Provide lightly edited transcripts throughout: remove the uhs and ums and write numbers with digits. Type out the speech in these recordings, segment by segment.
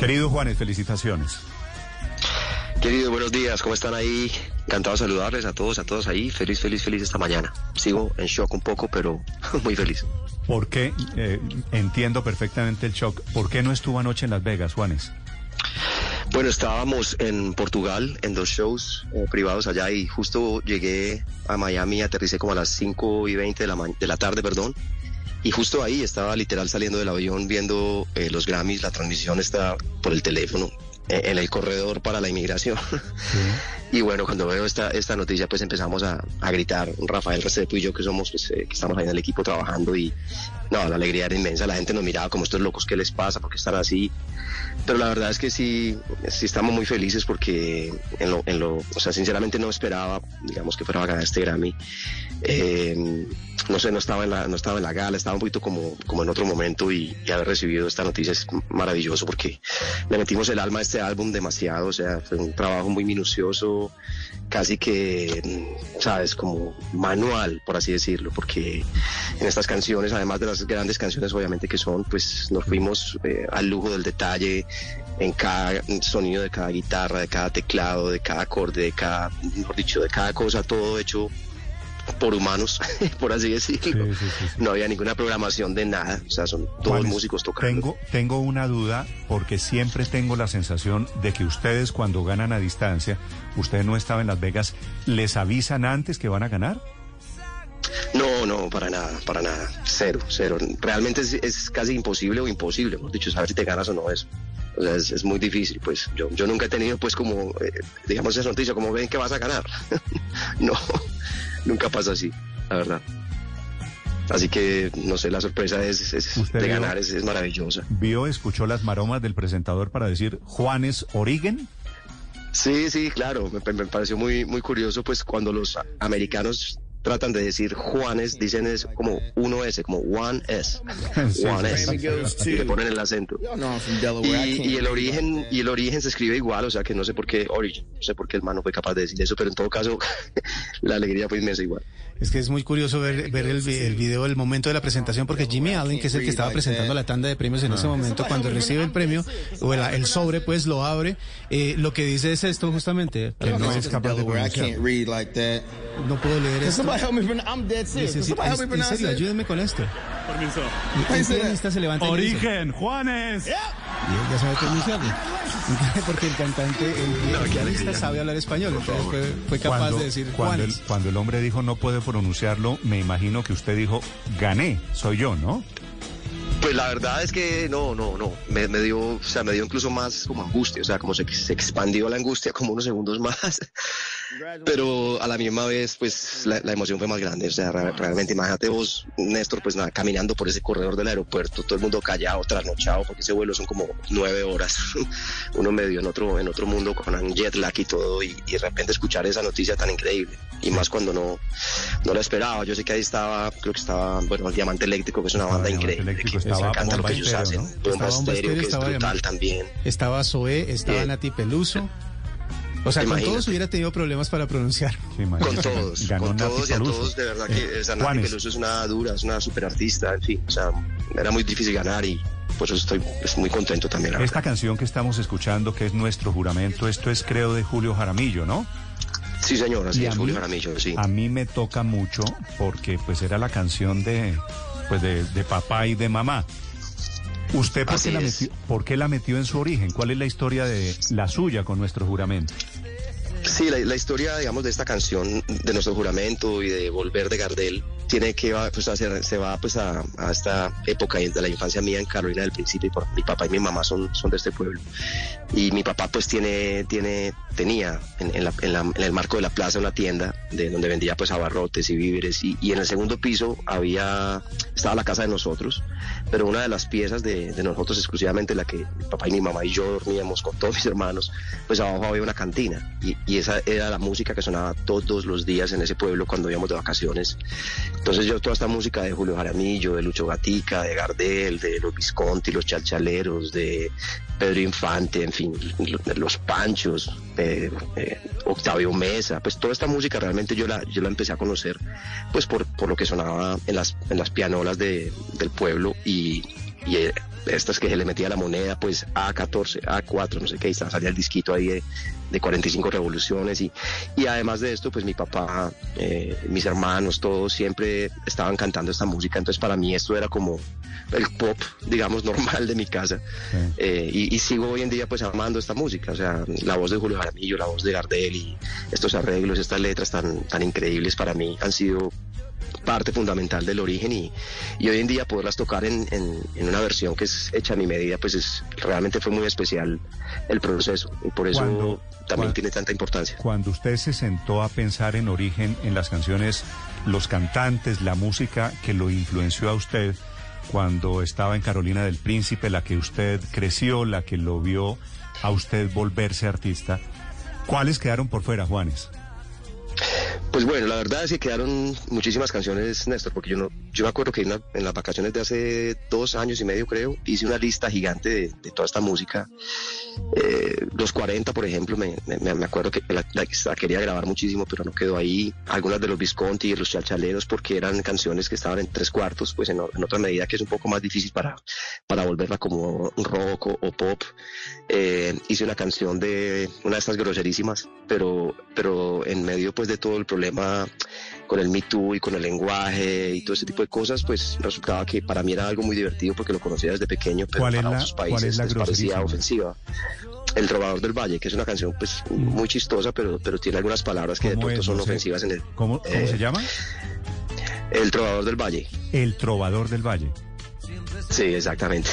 Querido Juanes, felicitaciones. Querido, buenos días, ¿cómo están ahí? Encantado de saludarles a todos ahí. Feliz, feliz, feliz esta mañana. Sigo en shock un poco, pero muy feliz. ¿Por qué? Entiendo perfectamente el shock. ¿Por qué no estuvo anoche en Las Vegas, Juanes? Bueno, estábamos en Portugal en dos shows privados allá y justo llegué a Miami, aterricé como a las 5:20 de la tarde, perdón. Y justo ahí estaba literal saliendo del avión viendo los Grammys, la transmisión está por el teléfono, en el corredor para la inmigración. Sí. Y bueno, cuando veo esta noticia, pues empezamos a gritar, Rafael Recepto y yo que somos, pues, que estamos ahí en el equipo trabajando y no, la alegría era inmensa, la gente nos miraba como estos locos, ¿qué les pasa? ¿Por qué están así? Pero la verdad es que sí estamos muy felices porque o sea, sinceramente no esperaba, digamos, que fuera a ganar este Grammy. No sé, no estaba en la gala, estaba un poquito como en otro momento y haber recibido esta noticia es maravilloso porque le metimos el alma a este álbum demasiado, o sea, fue un trabajo muy minucioso, casi que, sabes, como manual, por así decirlo, porque en estas canciones, además de las grandes canciones obviamente que son, pues nos fuimos al lujo del detalle en cada sonido de cada guitarra, de cada teclado, de cada acorde, de cada cosa, todo hecho por humanos, por así decirlo. Sí. No había ninguna programación de nada, o sea, son todos Juanes, músicos tocando. Tengo una duda, porque siempre tengo la sensación de que ustedes cuando ganan a distancia, usted no estaba en Las Vegas, ¿les avisan antes que van a ganar? No, para nada, cero. Realmente es casi imposible o imposible, hemos dicho, saber si te ganas o no eso. O sea, es muy difícil, pues yo nunca he tenido, pues, como, digamos, esa noticia, como ven que vas a ganar. No, nunca pasa así, la verdad. Así que, no sé, la sorpresa de ganar es maravillosa. ¿Escuchó las maromas del presentador para decir Juanes Origen? Sí, claro, me pareció muy, muy curioso, pues, cuando los americanos tratan de decir Juanes, dicen es como uno S, como one S. One S. Y le ponen el acento. Y el origen se escribe igual, o sea que no sé por qué Origin, no sé por qué el man no fue capaz de decir eso, pero en todo caso la alegría fue inmensa igual. Es que es muy curioso ver el video, el momento de la presentación, porque Jimmy Allen, que es el que estaba presentando la tanda de premios en ese momento, cuando recibe el premio, o el sobre, pues lo abre, lo que dice es esto justamente. Que no es capaz de pronunciar. No puedo leer esto. Dice, ayúdenme con esto. Permiso. El se levanta. Origen, Juanes. Yep. Ya sabe pronunciarlo. Porque el cantante, el sabe hablar español. Entonces fue capaz de decir Juanes. Cuando el hombre dijo no puede pronunciarlo, me imagino que usted dijo, gané, soy yo, ¿no? Pues la verdad es que no. Me dio, o sea, me dio incluso más como angustia, o sea, como se expandió la angustia como unos segundos más. Pero a la misma vez, pues la emoción fue más grande, o sea, realmente, imagínate vos, Néstor, pues nada, caminando por ese corredor del aeropuerto, todo el mundo callado, trasnochado, porque ese vuelo son como 9 horas, uno medio en otro mundo con un jet lag y todo, y de repente escuchar esa noticia tan increíble, y más cuando no la esperaba. Yo sé que ahí estaba, creo que estaba, bueno, el Diamante Eléctrico, que es una banda increíble, me encanta lo que ellos hacen, que es brutal también. Estaba Zoé, estaba Nati Peluso. O sea, imagínate, con todos hubiera tenido problemas para pronunciar. Sí, con todos y a todos, de verdad que Nati Peluso es una dura, es una super artista, en fin, o sea, era muy difícil ganar y por eso estoy muy contento también. Esta canción que estamos escuchando, que es Nuestro Juramento, esto es, creo, de Julio Jaramillo, ¿no? Sí, señor, así es, Julio Jaramillo, sí. A mí me toca mucho porque pues era la canción de papá y de mamá. ¿Usted por qué la metió en su origen? ¿Cuál es la historia de la suya con Nuestro Juramento? Sí, la historia, digamos, de esta canción, de Nuestro Juramento y de Volver de Gardel, tiene que pues, se va pues a esta época de la infancia mía en Carolina del Principio, y mi papá y mi mamá son de este pueblo, y mi papá pues tenía en el marco de la plaza una tienda de donde vendía pues abarrotes y víveres, y en el segundo piso estaba la casa de nosotros, pero una de las piezas de nosotros exclusivamente, la que mi papá y mi mamá y yo dormíamos con todos mis hermanos, pues abajo había una cantina, y esa era la música que sonaba todos los días en ese pueblo cuando íbamos de vacaciones. Entonces yo toda esta música de Julio Jaramillo, de Lucho Gatica, de Gardel, de los Visconti, los Chalchaleros, de Pedro Infante, en fin, los Panchos, Octavio Mesa, pues toda esta música realmente yo la empecé a conocer pues por lo que sonaba en las pianolas del pueblo, y y estas que se le metía la moneda, pues A14, A4, no sé qué, y salía el disquito ahí de 45 revoluciones, y además de esto, pues mi papá, mis hermanos, todos siempre estaban cantando esta música, entonces para mí esto era como el pop, digamos, normal de mi casa, y sigo hoy en día pues amando esta música, o sea, la voz de Julio Jaramillo, la voz de Gardel, y estos arreglos, estas letras tan increíbles para mí han sido parte fundamental del origen, y hoy en día poderlas tocar en una versión que es hecha a mi medida, pues realmente fue muy especial el proceso, y por eso también tiene tanta importancia. Cuando usted se sentó a pensar en origen, en las canciones, los cantantes, la música que lo influenció a usted cuando estaba en Carolina del Príncipe, la que usted creció, la que lo vio a usted volverse artista, ¿cuáles quedaron por fuera, Juanes? Pues bueno, la verdad es que quedaron muchísimas canciones, Néstor, porque yo me acuerdo que en las vacaciones de hace 2 años y medio, creo, hice una lista gigante de toda esta música. Los 40, por ejemplo, me acuerdo que la quería grabar muchísimo, pero no quedó ahí. Algunas de los Visconti y de los Chalchaleros, porque eran canciones que estaban en 3/4, pues en otra medida que es un poco más difícil para volverla como rock o pop. Hice una canción de una de estas groserísimas, pero en medio pues de todo el problema con el Me Too y con el lenguaje y todo ese tipo de cosas, pues resultaba que para mí era algo muy divertido porque lo conocía desde pequeño, pero para otros países les parecía ofensiva. El Robador del Valle, que es una canción pues muy chistosa, pero tiene algunas palabras que de pronto son ofensivas en el... ¿Cómo se llama? El Trovador del Valle. El Trovador del Valle. Sí, exactamente.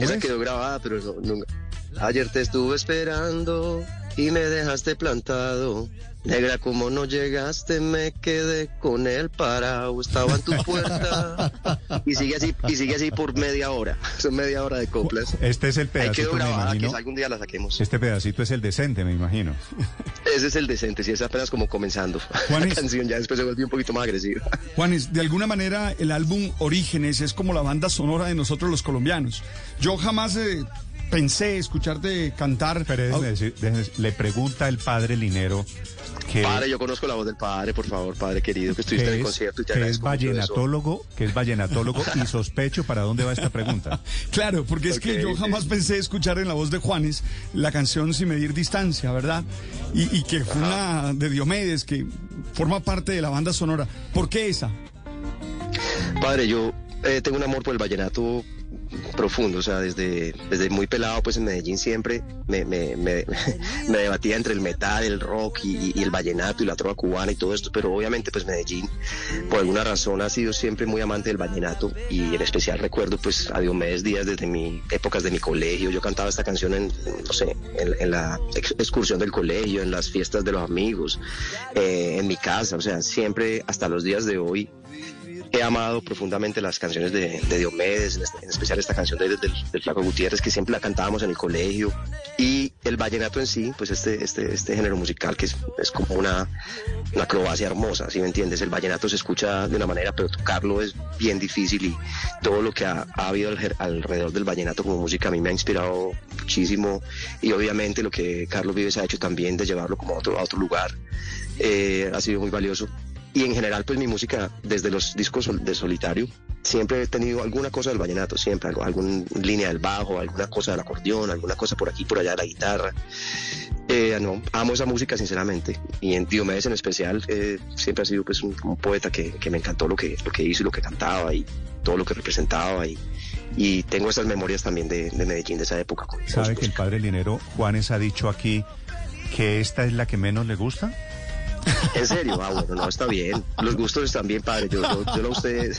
Esa quedó grabada, pero nunca... Ayer te estuve esperando y me dejaste plantado, negra, como no llegaste me quedé con el parado, estaba en tu puerta, y sigue así por media hora, son media hora de coplas. Este es el pedacito, ahí quedó grabada, que algún día la saquemos. Este pedacito es el decente, me imagino. Ese es el decente, sí, es apenas como comenzando, Juanes, la canción ya después se volvió un poquito más agresiva. Juanes, de alguna manera el álbum Orígenes es como la banda sonora de nosotros los colombianos. Yo jamás... pensé escucharte cantar. Pero le pregunta el padre Linero que... Padre, yo conozco la voz del padre, por favor, padre querido, que estuviste en el concierto y te agradezco mucho eso. Que es vallenatólogo y sospecho para dónde va esta pregunta. Claro, porque es que yo jamás pensé escuchar en la voz de Juanes la canción Sin Medir Distancia, ¿verdad? Y que fue una de Diomedes, que forma parte de la banda sonora. ¿Por qué esa? Padre, yo tengo un amor por el vallenato profundo, o sea, desde muy pelado, pues en Medellín siempre me debatía entre el metal, el rock y el vallenato y la trova cubana y todo esto, pero obviamente pues Medellín por alguna razón ha sido siempre muy amante del vallenato, y en especial recuerdo pues a Diomedes Díaz desde mis épocas de mi colegio. Yo cantaba esta canción en la excursión del colegio, en las fiestas de los amigos, en mi casa, o sea, siempre hasta los días de hoy he amado profundamente las canciones de Diomedes, en especial esta canción del Flaco Gutiérrez, que siempre la cantábamos en el colegio. Y el vallenato en sí, pues este género musical que es como una acrobacia hermosa, ¿sí me entiendes? El vallenato se escucha de una manera, pero tocarlo es bien difícil, y todo lo que ha habido alrededor del vallenato como música a mí me ha inspirado muchísimo, y obviamente lo que Carlos Vives ha hecho también de llevarlo como a otro lugar, ha sido muy valioso. Y en general, pues mi música, desde los discos de solitario, siempre he tenido alguna cosa del vallenato, siempre, alguna línea del bajo, alguna cosa del acordeón, alguna cosa por aquí, por allá de la guitarra. Amo esa música, sinceramente. Y en Diomedes en especial, siempre ha sido pues un poeta que me encantó lo que hizo y lo que cantaba y todo lo que representaba. Y tengo esas memorias también de Medellín, de esa época. ¿Sabe que el padre Linero, Juanes, ha dicho aquí que esta es la que menos le gusta? ¿En serio? Bueno, no, está bien. Los gustos están bien, padre. Yo a usted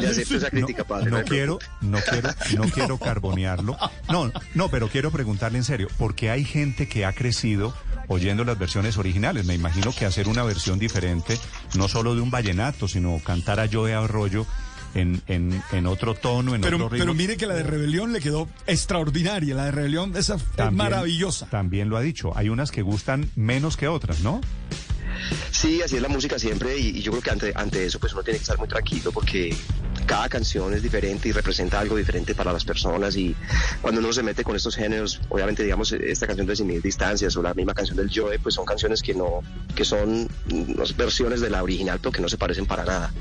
le acepto esa crítica, padre. No quiero carbonearlo. No, pero quiero preguntarle en serio, porque hay gente que ha crecido oyendo las versiones originales. Me imagino que hacer una versión diferente, no solo de un vallenato, sino cantar a Joe Arroyo en otro tono, otro ritmo. Pero mire que la de Rebelión le quedó extraordinaria. La de Rebelión, esa también, es maravillosa. También lo ha dicho. Hay unas que gustan menos que otras, ¿no? Sí, así es la música siempre, y yo creo que ante eso pues uno tiene que estar muy tranquilo, porque cada canción es diferente y representa algo diferente para las personas, y cuando uno se mete con estos géneros, obviamente, digamos, esta canción de Sin Medir Distancias o la misma canción del Joe, pues son canciones que son unas versiones de la original, pero que no se parecen para nada.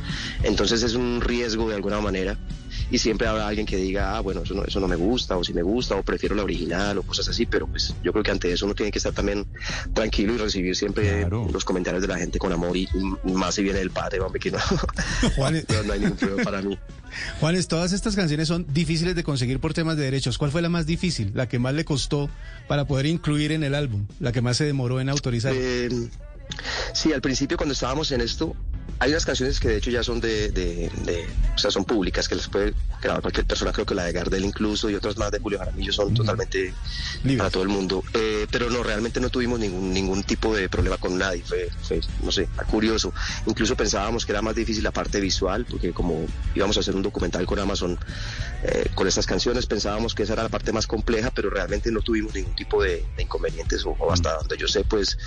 Entonces es un riesgo de alguna manera, y siempre habrá alguien que diga, ah, bueno, eso no me gusta, o si me gusta, o prefiero la original, o cosas así, pero pues yo creo que ante eso uno tiene que estar también tranquilo y recibir siempre los comentarios de la gente con amor, y más si viene el padre, hombre, que no, Juanes, no hay ningún problema para mí. Juanes, todas estas canciones son difíciles de conseguir por temas de derechos. ¿Cuál fue la más difícil, la que más le costó para poder incluir en el álbum, la que más se demoró en autorizar? Sí, al principio cuando estábamos en esto, hay unas canciones que de hecho ya son o sea, son públicas, que las puede grabar cualquier persona, creo que la de Gardel incluso, y otras más de Julio Jaramillo son totalmente libres para todo el mundo, pero no, realmente no tuvimos ningún tipo de problema con nadie, fue no sé, curioso. Incluso pensábamos que era más difícil la parte visual, porque como íbamos a hacer un documental con Amazon, con estas canciones, pensábamos que esa era la parte más compleja, pero realmente no tuvimos ningún tipo de inconvenientes, o hasta donde yo sé, pues,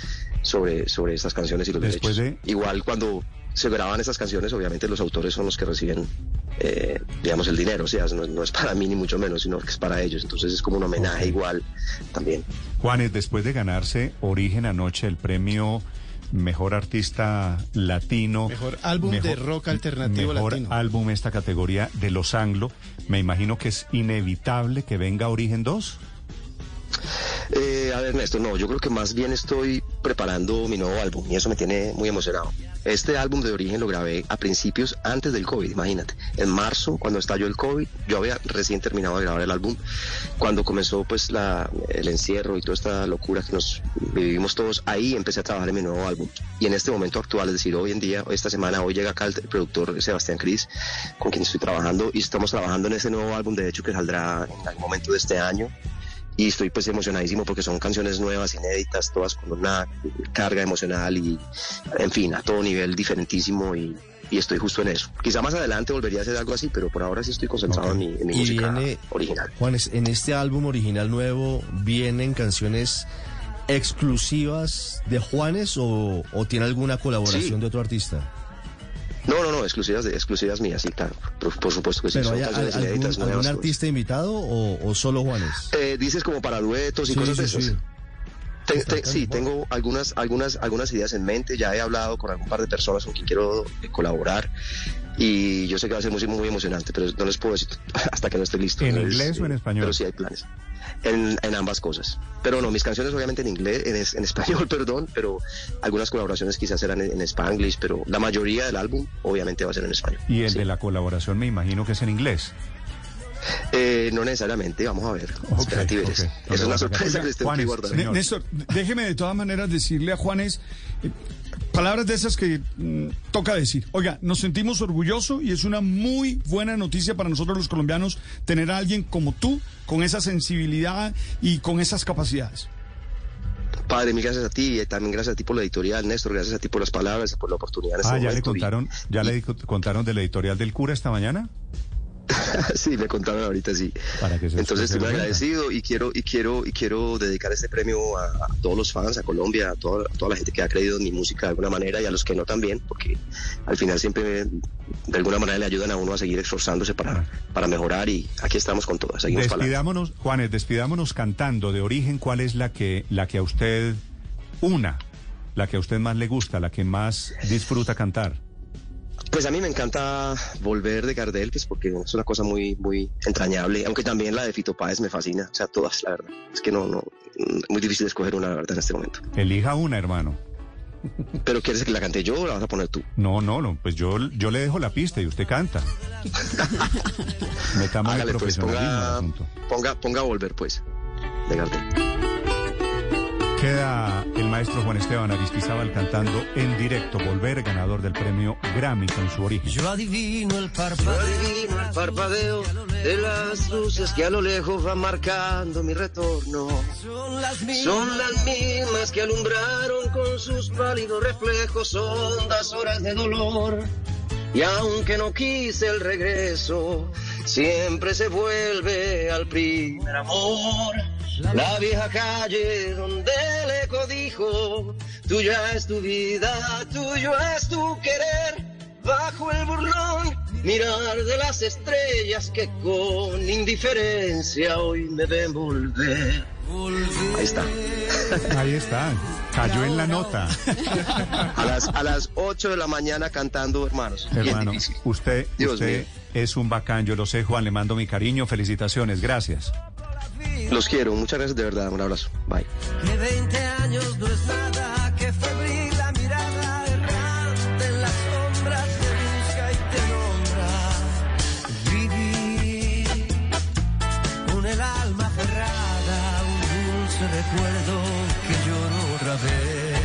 sobre estas canciones y los después derechos. Igual cuando se graban esas canciones, obviamente los autores son los que reciben, digamos, el dinero, o sea, no es para mí ni mucho menos, sino que es para ellos, entonces es como un homenaje igual también. Juanes, después de ganarse Origen anoche el premio Mejor Artista Latino, Mejor Álbum de Rock Alternativo Latino, Mejor Álbum, esta categoría de los anglo, me imagino que es inevitable que venga Origen 2. A ver, Néstor, no, yo creo que más bien estoy preparando mi nuevo álbum y eso me tiene muy emocionado. Este álbum de Origen lo grabé a principios antes del COVID, imagínate. En marzo, cuando estalló el COVID, yo había recién terminado de grabar el álbum. Cuando comenzó pues el encierro y toda esta locura que nos vivimos todos, ahí empecé a trabajar en mi nuevo álbum. Y en este momento actual, es decir, hoy en día, esta semana, hoy llega acá el productor Sebastián Cris, con quien estoy trabajando, y estamos trabajando en ese nuevo álbum, de hecho, que saldrá en algún momento de este año. Y estoy pues emocionadísimo porque son canciones nuevas, inéditas, todas con una carga emocional y, en fin, a todo nivel diferentísimo, y estoy justo en eso. Quizá más adelante volvería a hacer algo así, pero por ahora sí estoy concentrado en mi música original. Juanes, en este álbum original nuevo, ¿vienen canciones exclusivas de Juanes o tiene alguna colaboración de otro artista? No, exclusivas mías, sí, claro, por supuesto que sí. ¿Pero hay algún artista invitado o solo Juanes? Dices como para duetos y cosas de esas. Sí. Sí, tengo algunas ideas en mente, ya he hablado con algún par de personas con quien quiero colaborar, y yo sé que va a ser música muy emocionante, pero no les puedo decir hasta que no esté listo. ¿En inglés o en español? Pero sí hay planes. En ambas cosas. Pero no, mis canciones obviamente en inglés, en español, perdón, pero algunas colaboraciones quizás serán en Spanglish, pero la mayoría del álbum obviamente va a ser en español. ¿Y el de la colaboración me imagino que es en inglés? No necesariamente, vamos a ver. Okay. Es una sorpresa que les tengo que guardar. Néstor, déjeme de todas maneras decirle a Juanes palabras de esas que toca decir. Oiga, nos sentimos orgullosos y es una muy buena noticia para nosotros los colombianos tener a alguien como tú, con esa sensibilidad y con esas capacidades. Padre, mil gracias a ti, y también gracias a ti por la editorial, Néstor, gracias a ti por las palabras y por la oportunidad. ¿Ya le contaron de la editorial del cura esta mañana? Sí, me contaron ahorita, sí. Entonces estoy muy agradecido y quiero dedicar este premio a todos los fans, a Colombia, a toda la gente que ha creído en mi música de alguna manera, y a los que no también, porque al final siempre de alguna manera le ayudan a uno a seguir esforzándose para mejorar, y aquí estamos con todas. Despidámonos, Juanes, despidámonos cantando de Origen. ¿Cuál es la que a usted la que a usted más le gusta, la que más disfruta cantar? Pues a mí me encanta Volver de Gardel, pues porque es una cosa muy, muy entrañable, aunque también la de Fito Páez me fascina, o sea, todas, la verdad. Es que no, muy difícil escoger una, la verdad, en este momento. Elija una, hermano. ¿Pero quieres que la cante yo o la vas a poner tú? No, pues yo le dejo la pista y usted canta. Metamos el profesionalismo. Pues, ponga Volver, pues, de Gardel. Queda el maestro Juan Esteban Aristizábal cantando en directo Volver, ganador del premio Grammy con su Origen. Yo adivino el parpadeo de las luces que a lo lejos van marcando mi retorno. Son las mismas que alumbraron con sus pálidos reflejos hondas horas de dolor. Y aunque no quise el regreso, siempre se vuelve al primer amor. La vieja calle donde el eco dijo, tuya es tu vida, tuyo es tu querer. Bajo el burlón, mirar de las estrellas que con indiferencia hoy me ven volver. Ahí está. Ahí está, cayó en la nota. A las 8 de la mañana cantando, hermanos. Hermano, usted es un bacán, yo lo sé, Juan, le mando mi cariño, felicitaciones, gracias. Los quiero, muchas gracias de verdad, un abrazo, bye. Que 20 años no es nada, que febril la mirada errante en las sombras te busca y te nombra. Viví con el alma cerrada, un dulce recuerdo que lloro otra vez.